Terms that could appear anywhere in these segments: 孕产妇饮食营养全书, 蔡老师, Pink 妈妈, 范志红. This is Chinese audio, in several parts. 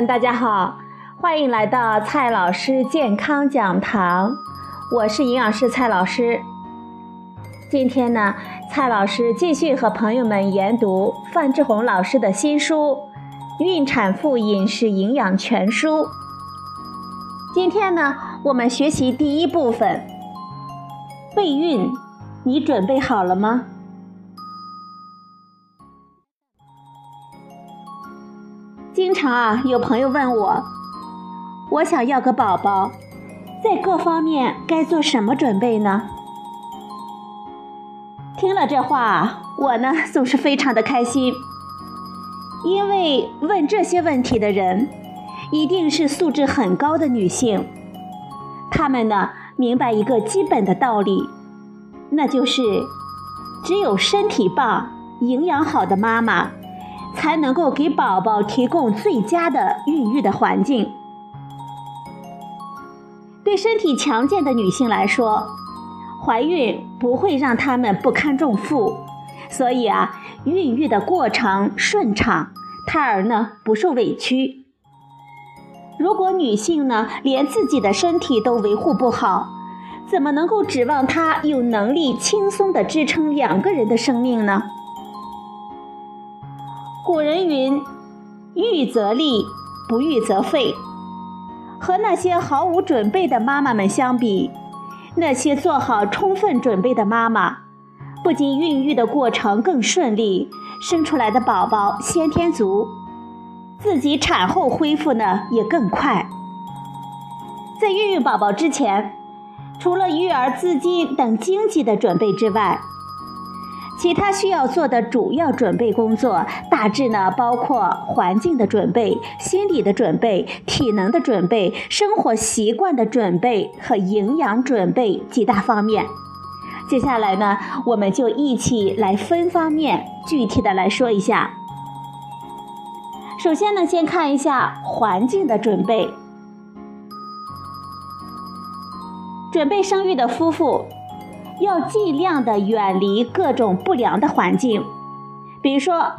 们大家好，欢迎来到蔡老师健康讲堂，我是营养师蔡老师。今天呢，蔡老师继续和朋友们研读范志红老师的新书《孕产妇饮食营养全书》。今天呢，我们学习第一部分，备孕，你准备好了吗？经常有朋友问我，我想要个宝宝，在各方面该做什么准备呢？听了这话，我呢总是非常的开心，因为问这些问题的人，一定是素质很高的女性，她们呢明白一个基本的道理，那就是只有身体棒、营养好的妈妈，才能够给宝宝提供最佳的孕育的环境。对身体强健的女性来说，怀孕不会让她们不堪重负，所以孕育的过程顺畅，胎儿呢不受委屈。如果女性呢连自己的身体都维护不好，怎么能够指望她有能力轻松地支撑两个人的生命呢？古人云，育则立，不育则废。和那些毫无准备的妈妈们相比，那些做好充分准备的妈妈，不仅孕育的过程更顺利，生出来的宝宝先天足，自己产后恢复呢也更快。在孕育宝宝之前，除了育儿资金等经济的准备之外，其他需要做的主要准备工作，大致呢包括环境的准备、心理的准备、体能的准备、生活习惯的准备和营养准备几大方面。接下来呢，我们就一起来分方面具体的来说一下。首先呢，先看一下环境的准备。准备生育的夫妇要尽量的远离各种不良的环境，比如说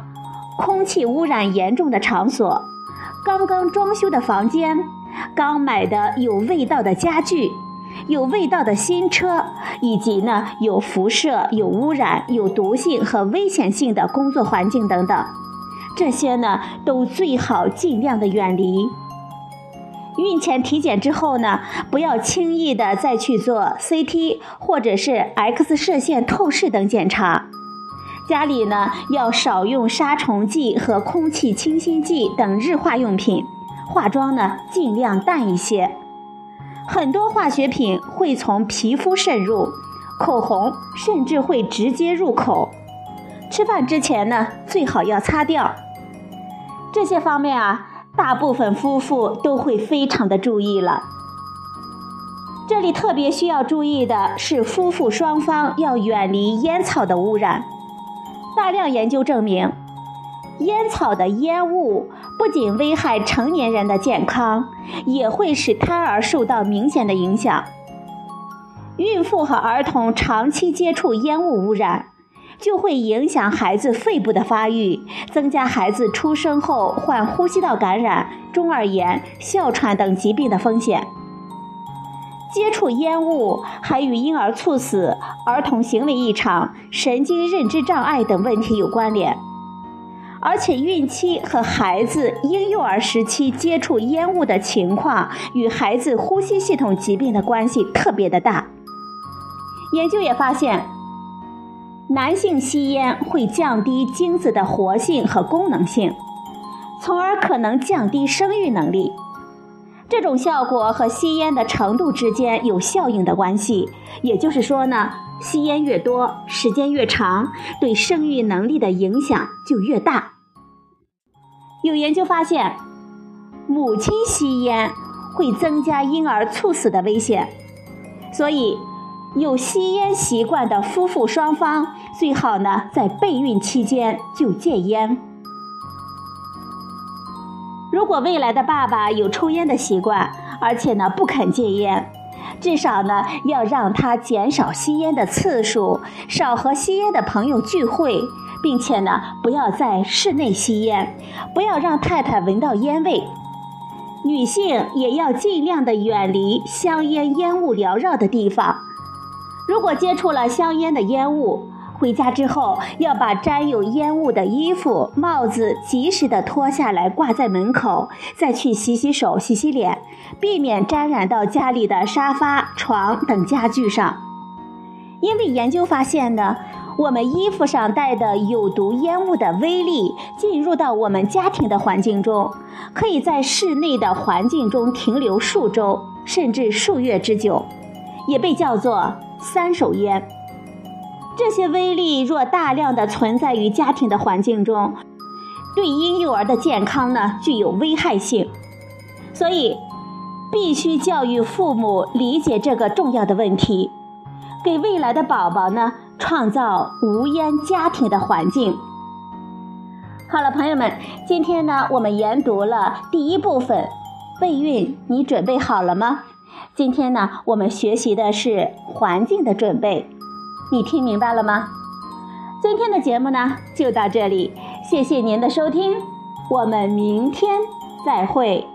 空气污染严重的场所、刚刚装修的房间、刚买的有味道的家具、有味道的新车，以及呢有辐射、有污染、有毒性和危险性的工作环境等等，这些呢都最好尽量的远离。孕前体检之后呢，不要轻易的再去做 CT 或者是 X 射线透视等检查。家里呢要少用杀虫剂和空气清新剂等日化用品，化妆呢尽量淡一些。很多化学品会从皮肤渗入，口红甚至会直接入口。吃饭之前呢最好要擦掉。这些方面大部分夫妇都会非常的注意了。这里特别需要注意的是，夫妇双方要远离烟草的污染。大量研究证明，烟草的烟雾不仅危害成年人的健康，也会使胎儿受到明显的影响。孕妇和儿童长期接触烟雾污染，就会影响孩子肺部的发育，增加孩子出生后患呼吸道感染、中耳炎、哮喘等疾病的风险。接触烟雾还与婴儿猝死、儿童行为异常、神经认知障碍等问题有关联。而且孕期和孩子婴幼儿时期接触烟雾的情况，与孩子呼吸系统疾病的关系特别的大。研究也发现，男性吸烟会降低精子的活性和功能性，从而可能降低生育能力。这种效果和吸烟的程度之间有效应的关系，也就是说呢，吸烟越多，时间越长，对生育能力的影响就越大。有研究发现，母亲吸烟会增加婴儿猝死的危险，所以有吸烟习惯的夫妇双方最好呢在备孕期间就戒烟。如果未来的爸爸有抽烟的习惯，而且呢不肯戒烟，至少呢要让他减少吸烟的次数，少和吸烟的朋友聚会，并且呢不要在室内吸烟，不要让太太闻到烟味。女性也要尽量的远离香烟烟雾缭绕的地方。如果接触了香烟的烟雾，回家之后要把沾有烟雾的衣服、帽子及时的脱下来挂在门口，再去洗洗手、洗洗脸，避免沾染到家里的沙发、床等家具上。因为研究发现呢，我们衣服上带的有毒烟雾的微粒进入到我们家庭的环境中，可以在室内的环境中停留数周甚至数月之久，也被叫做三手烟。这些微粒若大量的存在于家庭的环境中，对婴幼儿的健康呢具有危害性，所以必须教育父母理解这个重要的问题，给未来的宝宝呢创造无烟家庭的环境。好了，朋友们，今天呢我们研读了第一部分，备孕你准备好了吗？今天呢我们学习的是环境的准备，你听明白了吗？今天的节目呢就到这里，谢谢您的收听，我们明天再会。